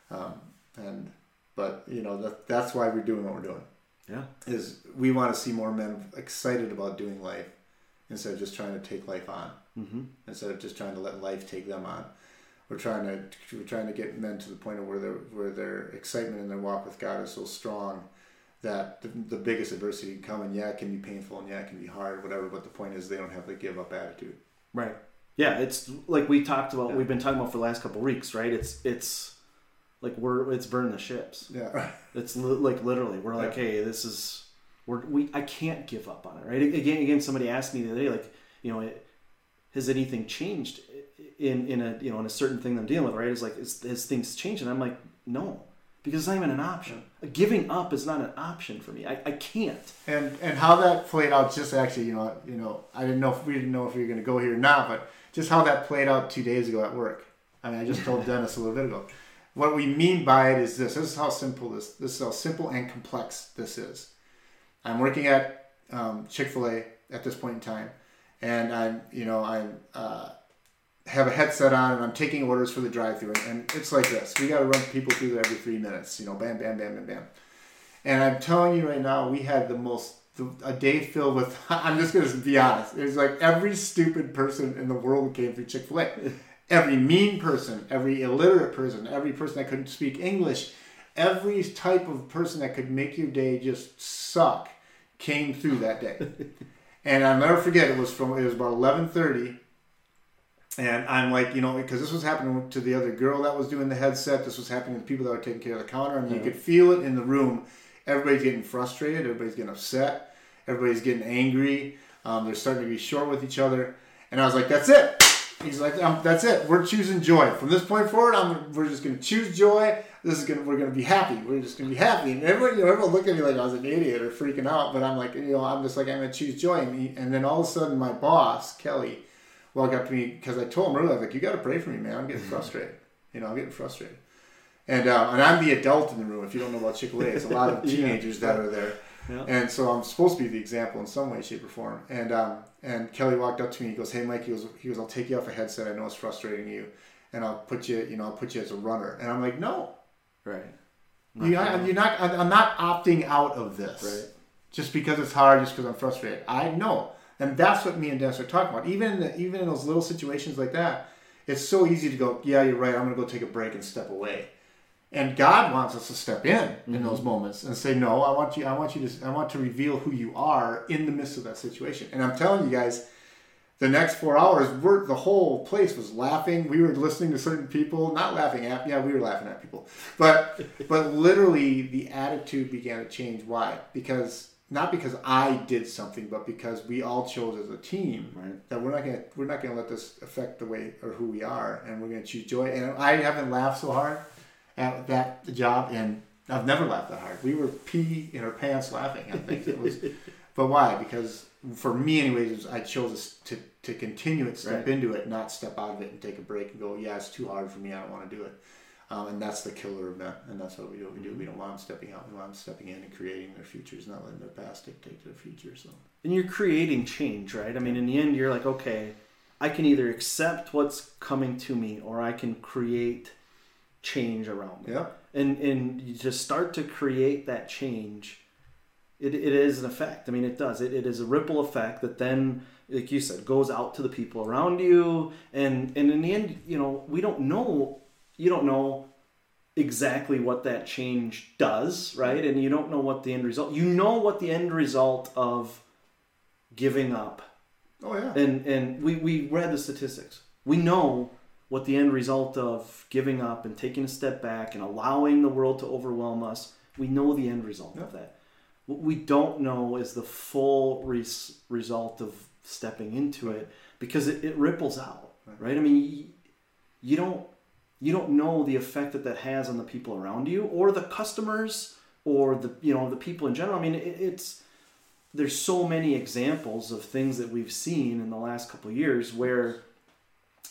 Um, and, but you know, that, that's why we're doing what we're doing. Yeah. Is we want to see more men excited about doing life instead of just trying to take life on, mm-hmm. instead of just trying to let life take them on. We're trying to, we're trying to get men to the point of where their, where their excitement in their walk with God is so strong that the, the biggest adversity can come, and yeah, it can be painful, and yeah, it can be hard, whatever. But the point is they don't have the give up attitude. Right. Yeah. It's like we talked about, yeah. we've been talking about for the last couple of weeks, right? It's, it's, Like we're it's burning the ships. Yeah, it's li- like literally we're like, yeah. hey, this is we're we I can't give up on it. Right? Again, again, somebody asked me the other day, like, you know, it, has anything changed in in a you know in a certain thing that I'm dealing with? Right? It's like it's, has things changed? And I'm like, no, because it's not even an option. Yeah. Giving up is not an option for me. I, I can't. And and how that played out, just actually, you know, you know, I didn't know if we didn't know if we were going to go here or not, but just how that played out two days ago at work. I mean, I just told Dennis a little bit ago. What we mean by it is this. This is how simple this. This is how simple and complex this is. I'm working at um, Chick-fil-A at this point in time, and I'm, you know, I uh, have a headset on, and I'm taking orders for the drive-thru, and, and it's like this. We got to run people through there every three minutes. You know, bam, bam, bam, bam, bam. And I'm telling you right now, we had the most the, a day filled with. I'm just gonna be honest. It was like every stupid person in the world came through Chick-fil-A. Every mean person, every illiterate person, every person that couldn't speak English, every type of person that could make your day just suck came through that day. And I'll never forget, it was from it was about eleven thirty, and I'm like, you know, because this was happening to the other girl that was doing the headset, this was happening to the people that were taking care of the counter, and yeah. you could feel it in the room. Everybody's getting frustrated, everybody's getting upset, everybody's getting angry, um, they're starting to be short with each other, and I was like, that's it. He's like, um, that's it. We're choosing joy from this point forward. I'm, we're just going to choose joy. This is going. We're going to be happy. We're just going to be happy. And everyone, you know, everyone looked at me like I was an idiot or freaking out. But I'm like, you know, I'm just like, I'm going to choose joy. And, he, and then all of a sudden, my boss Kelly walked up to me because I told him earlier, I was like, you got to pray for me, man. I'm getting frustrated. You know, I'm getting frustrated. And uh, and I'm the adult in the room. If you don't know about Chick-fil-A, it's a lot of teenagers yeah. that are there. Yeah. And so I'm supposed to be the example in some way, shape, or form. And um, and Kelly walked up to me. He goes, "Hey, Mike." He goes, "He goes, I'll take you off a headset. I know it's frustrating you, and I'll put you, you know, I'll put you as a runner." And I'm like, "No, right? Not you, I, you're not. I'm not opting out of this, right? Just because it's hard, just because I'm frustrated. I know, and that's what me and Dennis are talking about. Even in the, even in those little situations like that, it's so easy to go, "Yeah, you're right. I'm gonna go take a break and step away." And God wants us to step in mm-hmm. in those moments and say, "No, I want you. I want you to. I want to reveal who you are in the midst of that situation." And I'm telling you guys, the next four hours, we're, the whole place was laughing. We were listening to certain people, not laughing at. Yeah, we were laughing at people, but but literally the attitude began to change. Why? Because not because I did something, but because we all chose as a team right. that we're not gonna we're not gonna let this affect the way or who we are, and we're gonna choose joy. And I haven't laughed so hard at that job, and I've never laughed that hard. We were pee in our pants laughing. I think it was, but why? Because for me, anyways, I chose to to continue it, step right. into it, not step out of it, and take a break and go. Yeah, it's too hard for me. I don't want to do it. Um, and that's the killer of men. And that's what we do. We do. We don't want them stepping out. We want them stepping in and creating their futures, not letting their past dictate their future. So. And you're creating change, right? I mean, in the end, you're like, okay, I can either accept what's coming to me, or I can create change around me. Yeah. And and you just start to create that change. It it is an effect. I mean, it does. It it is a ripple effect that then, like you said, goes out to the people around you. And and in the end, you know, we don't know. You don't know exactly what that change does, right? And you don't know what the end result... You know what the end result of giving up. Oh, yeah. And and we, we read the statistics. We know what the end result of giving up and taking a step back and allowing the world to overwhelm us, we know the end result yeah. of that. What we don't know is the full res- result of stepping into it, because it, it ripples out, right? right? I mean, you, you don't you don't know the effect that that has on the people around you, or the customers, or the you know the people in general. I mean, it, it's there's so many examples of things that we've seen in the last couple of years where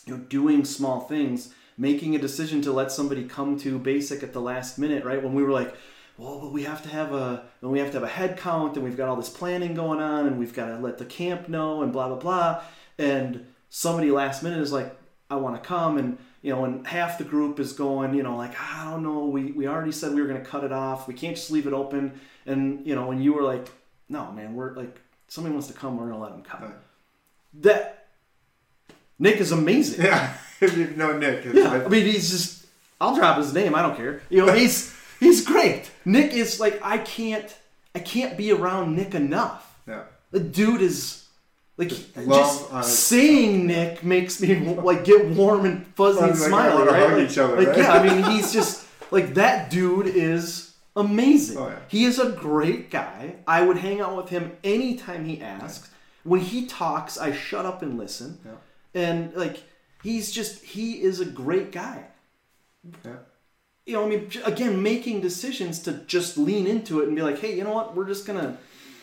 you know doing small things, making a decision to let somebody come to basic at the last minute, right? When we were like, well, but we have to have a, and we have to have a head count, and we've got all this planning going on, and we've got to let the camp know, and blah blah blah. And somebody last minute is like, I want to come, and you know, and half the group is going, you know, like I don't know, we we already said we were going to cut it off, we can't just leave it open, and you know, and you were like, no, man, we're like, somebody wants to come, we're going to let them come. Right. That Nick is amazing. Yeah, if you've known Nick. Yeah, like... I mean, he's just, I'll drop his name, I don't care. You know, he's. He's great. Nick is like, I can't, I can't be around Nick enough. Yeah. The dude is like, just, just seeing Nick makes me like get warm and fuzzy and smiley. Like, right? Like, each other, like, right? Yeah, I mean, he's just like, that dude is amazing. Oh, yeah. He is a great guy. I would hang out with him anytime he asks. Yeah. When he talks, I shut up and listen. Yeah. And like, he's just, he is a great guy. Yeah. You know, I mean, again, making decisions to just lean into it and be like, hey, you know what? We're just going to,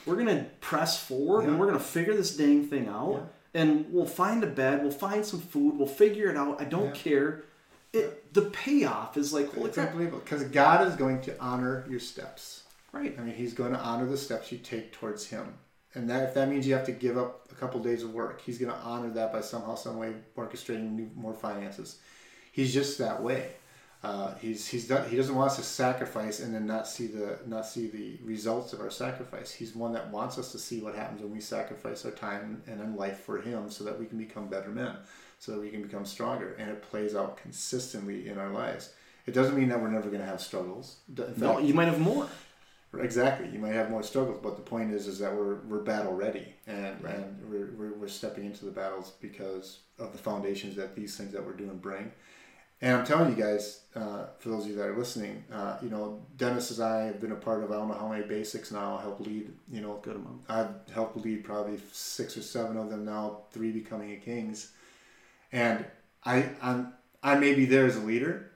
we're going to press forward yeah. and we're going to figure this dang thing out yeah. and we'll find a bed. We'll find some food. We'll figure it out. I don't yeah. care. It, yeah. The payoff is like, holy crap. It's unbelievable, because God is going to honor your steps. Right. I mean, he's going to honor the steps you take towards him. And that, if that means you have to give up a couple days of work, he's going to honor that by somehow, some way orchestrating new, more finances. He's just that way. Uh, he's he's done, he doesn't want us to sacrifice and then not see the not see the results of our sacrifice. He's one that wants us to see what happens when we sacrifice our time and our life for him, so that we can become better men, so that we can become stronger. And it plays out consistently in our lives. It doesn't mean that we're never going to have struggles. In fact, no, you might have more. Exactly, you might have more struggles, but the point is, is that we're we're battle ready, and right. and we're, we're we're stepping into the battles because of the foundations that these things that we're doing bring. And I'm telling you guys, uh, for those of you that are listening, uh, you know, Dennis and I have been a part of, I don't know how many basics now, help lead, you know, good amount. I've helped lead probably six or seven of them now, three Becoming a Kings. And I I'm, I may be there as a leader,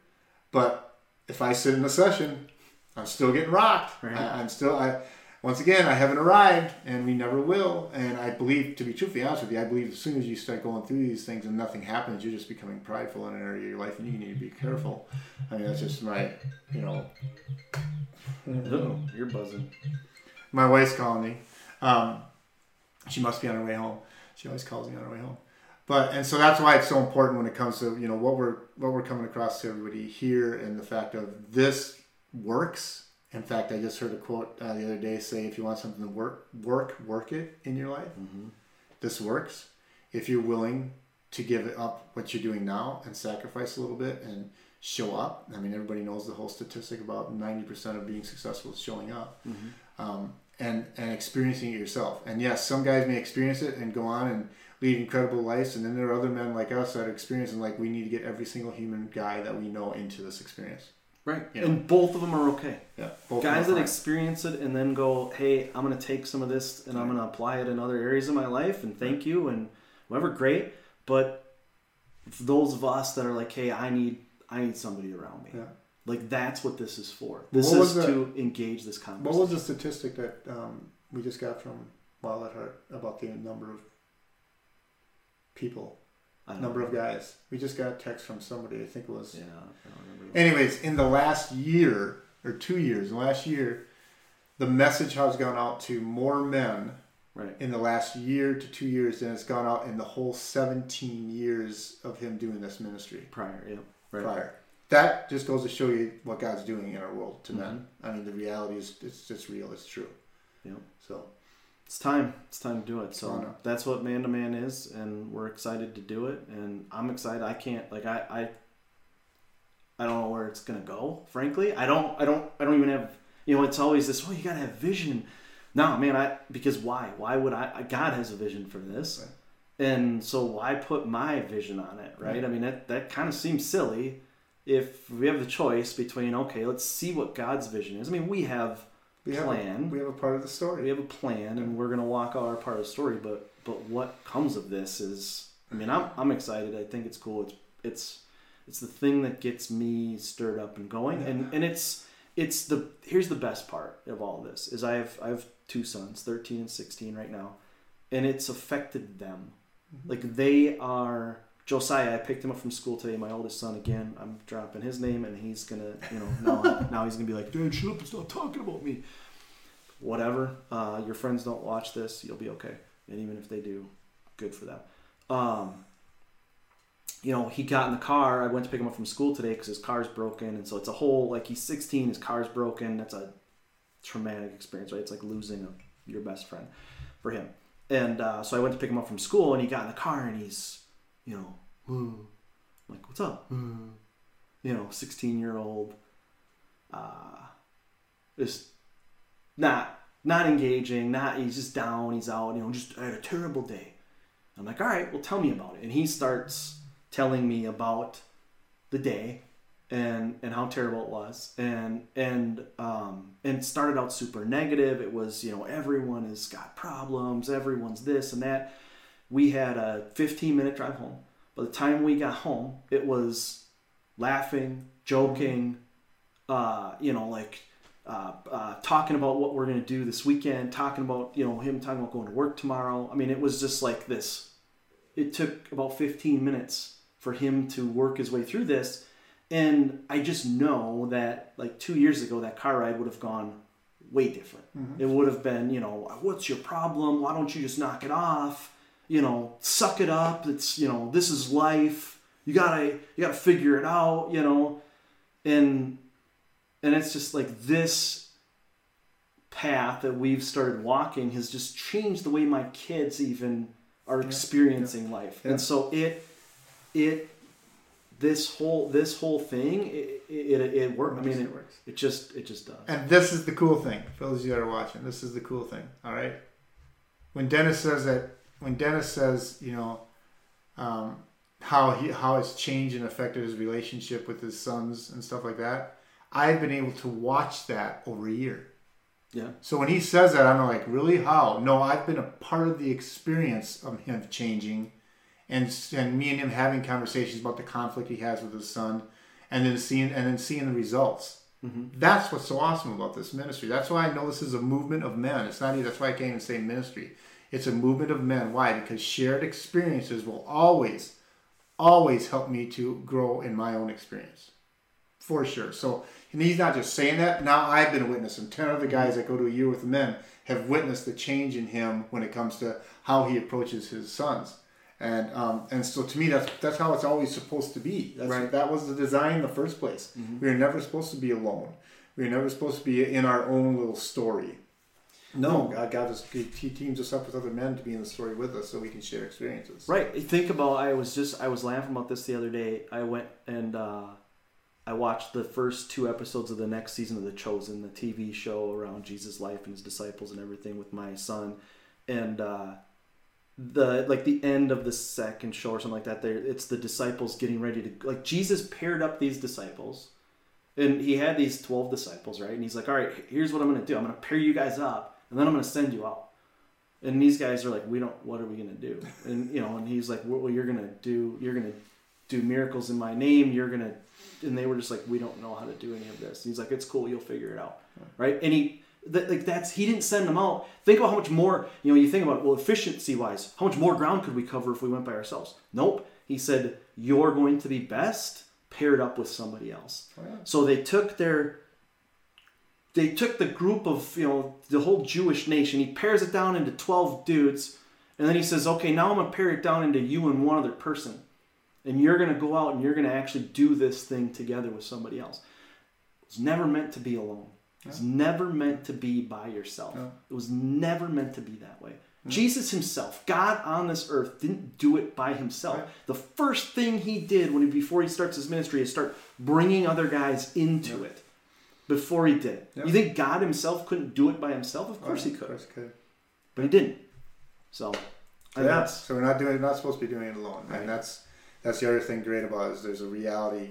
but if I sit in a session, I'm still getting rocked. Right. I, I'm still, I once again, I haven't arrived, and we never will. And I believe, to be truthfully honest with you, I believe as soon as you start going through these things and nothing happens, you're just becoming prideful in an area of your life, and you need to be careful. I mean, that's just my, you know. Oh, you're buzzing. My wife's calling me. Um, she must be on her way home. She always calls me on her way home. But and so that's why it's so important when it comes to, you know, what we're what we're coming across to everybody here, and the fact of this works. In fact, I just heard a quote uh, the other day say, if you want something to work, work, work it in your life. Mm-hmm. This works. If you're willing to give up what you're doing now and sacrifice a little bit and show up. I mean, everybody knows the whole statistic about ninety percent of being successful is showing up mm-hmm. um, and, and experiencing it yourself. And yes, some guys may experience it and go on and lead incredible lives. And then there are other men like us that are experiencing, like, we need to get every single human guy that we know into this experience. Right, yeah. And both of them are okay. Yeah, both guys that experience it and then go, "Hey, I'm going to take some of this and right. I'm going to apply it in other areas of my life." And thank you, and whatever, great. But for those of us that are like, "Hey, I need, I need somebody around me," yeah. like that's what this is for. This is the, to engage this conversation. What was the statistic that um, we just got from Wild at Heart about the number of people? Number know. Of guys. We just got a text from somebody. I think it was. Yeah, I don't remember. Anyways, in the last year or two years, in the last year, the message has gone out to more men right. in the last year to two years than it's gone out in the whole seventeen years of him doing this ministry. Prior, yeah, right. prior. That just goes to show you what God's doing in our world to mm-hmm. men. I mean, the reality is it's just real. It's true. Yeah. So. It's time. It's time to do it. So that's what Man to Man is, and we're excited to do it. And I'm excited. I can't like I, I I don't know where it's gonna go. Frankly, I don't. I don't. I don't even have. You know, it's always this. Well, you gotta have vision. No, man. I because why? Why would I? God has a vision for this, right. And so why put my vision on it? Right? right. I mean, that that kind of seems silly. If we have the choice between, okay, let's see what God's vision is. I mean, we have a plan. Have, we have a part of the story. We have a plan, and we're gonna walk out our part of the story. But but what comes of this is. I mean, I'm I'm excited. I think it's cool. It's it's. It's the thing that gets me stirred up and going. Yeah. And and it's it's the here's the best part of all of this is I have I have two sons, thirteen and sixteen right now, and it's affected them. Mm-hmm. Like they are Josiah, I picked him up from school today, my oldest son again. I'm dropping his name and he's gonna, you know, now now he's gonna be like, Dad, shut up and stop talking about me. Whatever. Uh, your friends don't watch this, you'll be okay. And even if they do, good for them. Um You know, he got in the car. I went to pick him up from school today because his car's broken. And so it's a whole, like, he's sixteen, his car's broken. That's a traumatic experience, right? It's like losing a, your best friend for him. And uh, so I went to pick him up from school, and he got in the car, and he's, you know, I'm like, what's up? You know, sixteen-year-old. Uh, just not, not engaging. Not, he's just down. He's out. You know, just I had a terrible day. I'm like, all right, well, tell me about it. And he starts telling me about the day and and how terrible it was and and um and started out super negative. It was, you know, everyone has got problems, everyone's this and that. We had a fifteen minute drive home. By the time we got home, it was laughing, joking, uh you know, like uh, uh talking about what we're gonna do this weekend, talking about, you know, him talking about going to work tomorrow. I mean, it was just like this. It took about fifteen minutes for him to work his way through this. And I just know that, like, two years ago, that car ride would have gone way different. Mm-hmm. It would have been, you know, what's your problem? Why don't you just knock it off? You know, suck it up. It's, you know, this is life. You gotta, you gotta figure it out, you know? And, and it's just like this path that we've started walking has just changed the way my kids even are experiencing yeah, yeah, life. Yeah. And so it, it, this whole, this whole thing, it, it, it works. I mean, it, it works. It just, it just does. And this is the cool thing. For those of you that are watching, this is the cool thing. All right. When Dennis says that, when Dennis says, you know, um, how he, how it's changed and affected his relationship with his sons and stuff like that. I've been able to watch that over a year. Yeah. So when he says that, I'm like, really? How? No, I've been a part of the experience of him changing, and and me and him having conversations about the conflict he has with his son, and then seeing and then seeing the results. Mm-hmm. That's what's so awesome about this ministry. That's why I know this is a movement of men. It's not even, that's why I can't even say ministry. It's a movement of men. Why? Because shared experiences will always, always help me to grow in my own experience. For sure. So, and he's not just saying that. Now I've been a witness, and ten other guys that go to a year with the men have witnessed the change in him when it comes to how he approaches his sons. And um, and so to me, that's that's how it's always supposed to be. That's, right. That was the design in the first place. Mm-hmm. We were never supposed to be alone. We were never supposed to be in our own little story. No, no God, God just, he teams us up with other men to be in the story with us so we can share experiences. Right. Think about. I was just I was laughing about this the other day. I went and. Uh, I watched the first two episodes of the next season of The Chosen, the T V show around Jesus' life and his disciples and everything with my son. And uh, the like the end of the second show or something like that, there it's the disciples getting ready to... Like, Jesus paired up these disciples. And he had these twelve disciples, right? And he's like, all right, here's what I'm going to do. I'm going to pair you guys up, and then I'm going to send you out. And these guys are like, we don't... What are we going to do? And, you know, and he's like, well, you're going to do... You're going to do miracles in my name. You're going to... And they were just like, we don't know how to do any of this. And he's like, it's cool. You'll figure it out. Right. And he, th- like that's, he didn't send them out. Think about how much more, you know, you think about, well, efficiency wise, how much more ground could we cover if we went by ourselves? Nope. He said, you're going to be best paired up with somebody else. Oh, yeah. So they took their, they took the group of, you know, the whole Jewish nation. He pairs it down into twelve dudes. And then he says, okay, now I'm going to pair it down into you and one other person. And you're going to go out and you're going to actually do this thing together with somebody else. It's never meant to be alone. It's yeah. never meant to be by yourself. Yeah. It was never meant to be that way. Mm-hmm. Jesus himself, God on this earth, didn't do it by himself. Right. The first thing he did when he, before he starts his ministry is start bringing other guys into yep. it before he did it. Yep. You think God himself couldn't do it by himself? Of course right. he could. Of course he could. But he didn't. So, yeah. that's, so we're not doing. We're not supposed to be doing it alone. Right. And that's that's the other thing great about it is there's a reality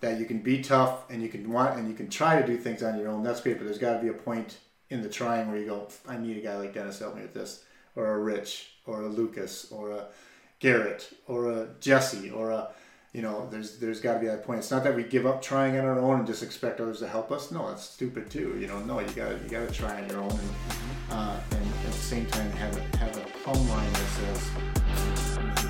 that you can be tough and you can want and you can try to do things on your own. That's great, but there's got to be a point in the trying where you go, I need a guy like Dennis to help me with this, or a Rich, or a Lucas, or a Garrett, or a Jesse, or a, you know, there's there's got to be that point. It's not that we give up trying on our own and just expect others to help us. No, that's stupid too. You know, no, you got you got to try on your own, and, uh, and at the same time have a have a plumb line that says.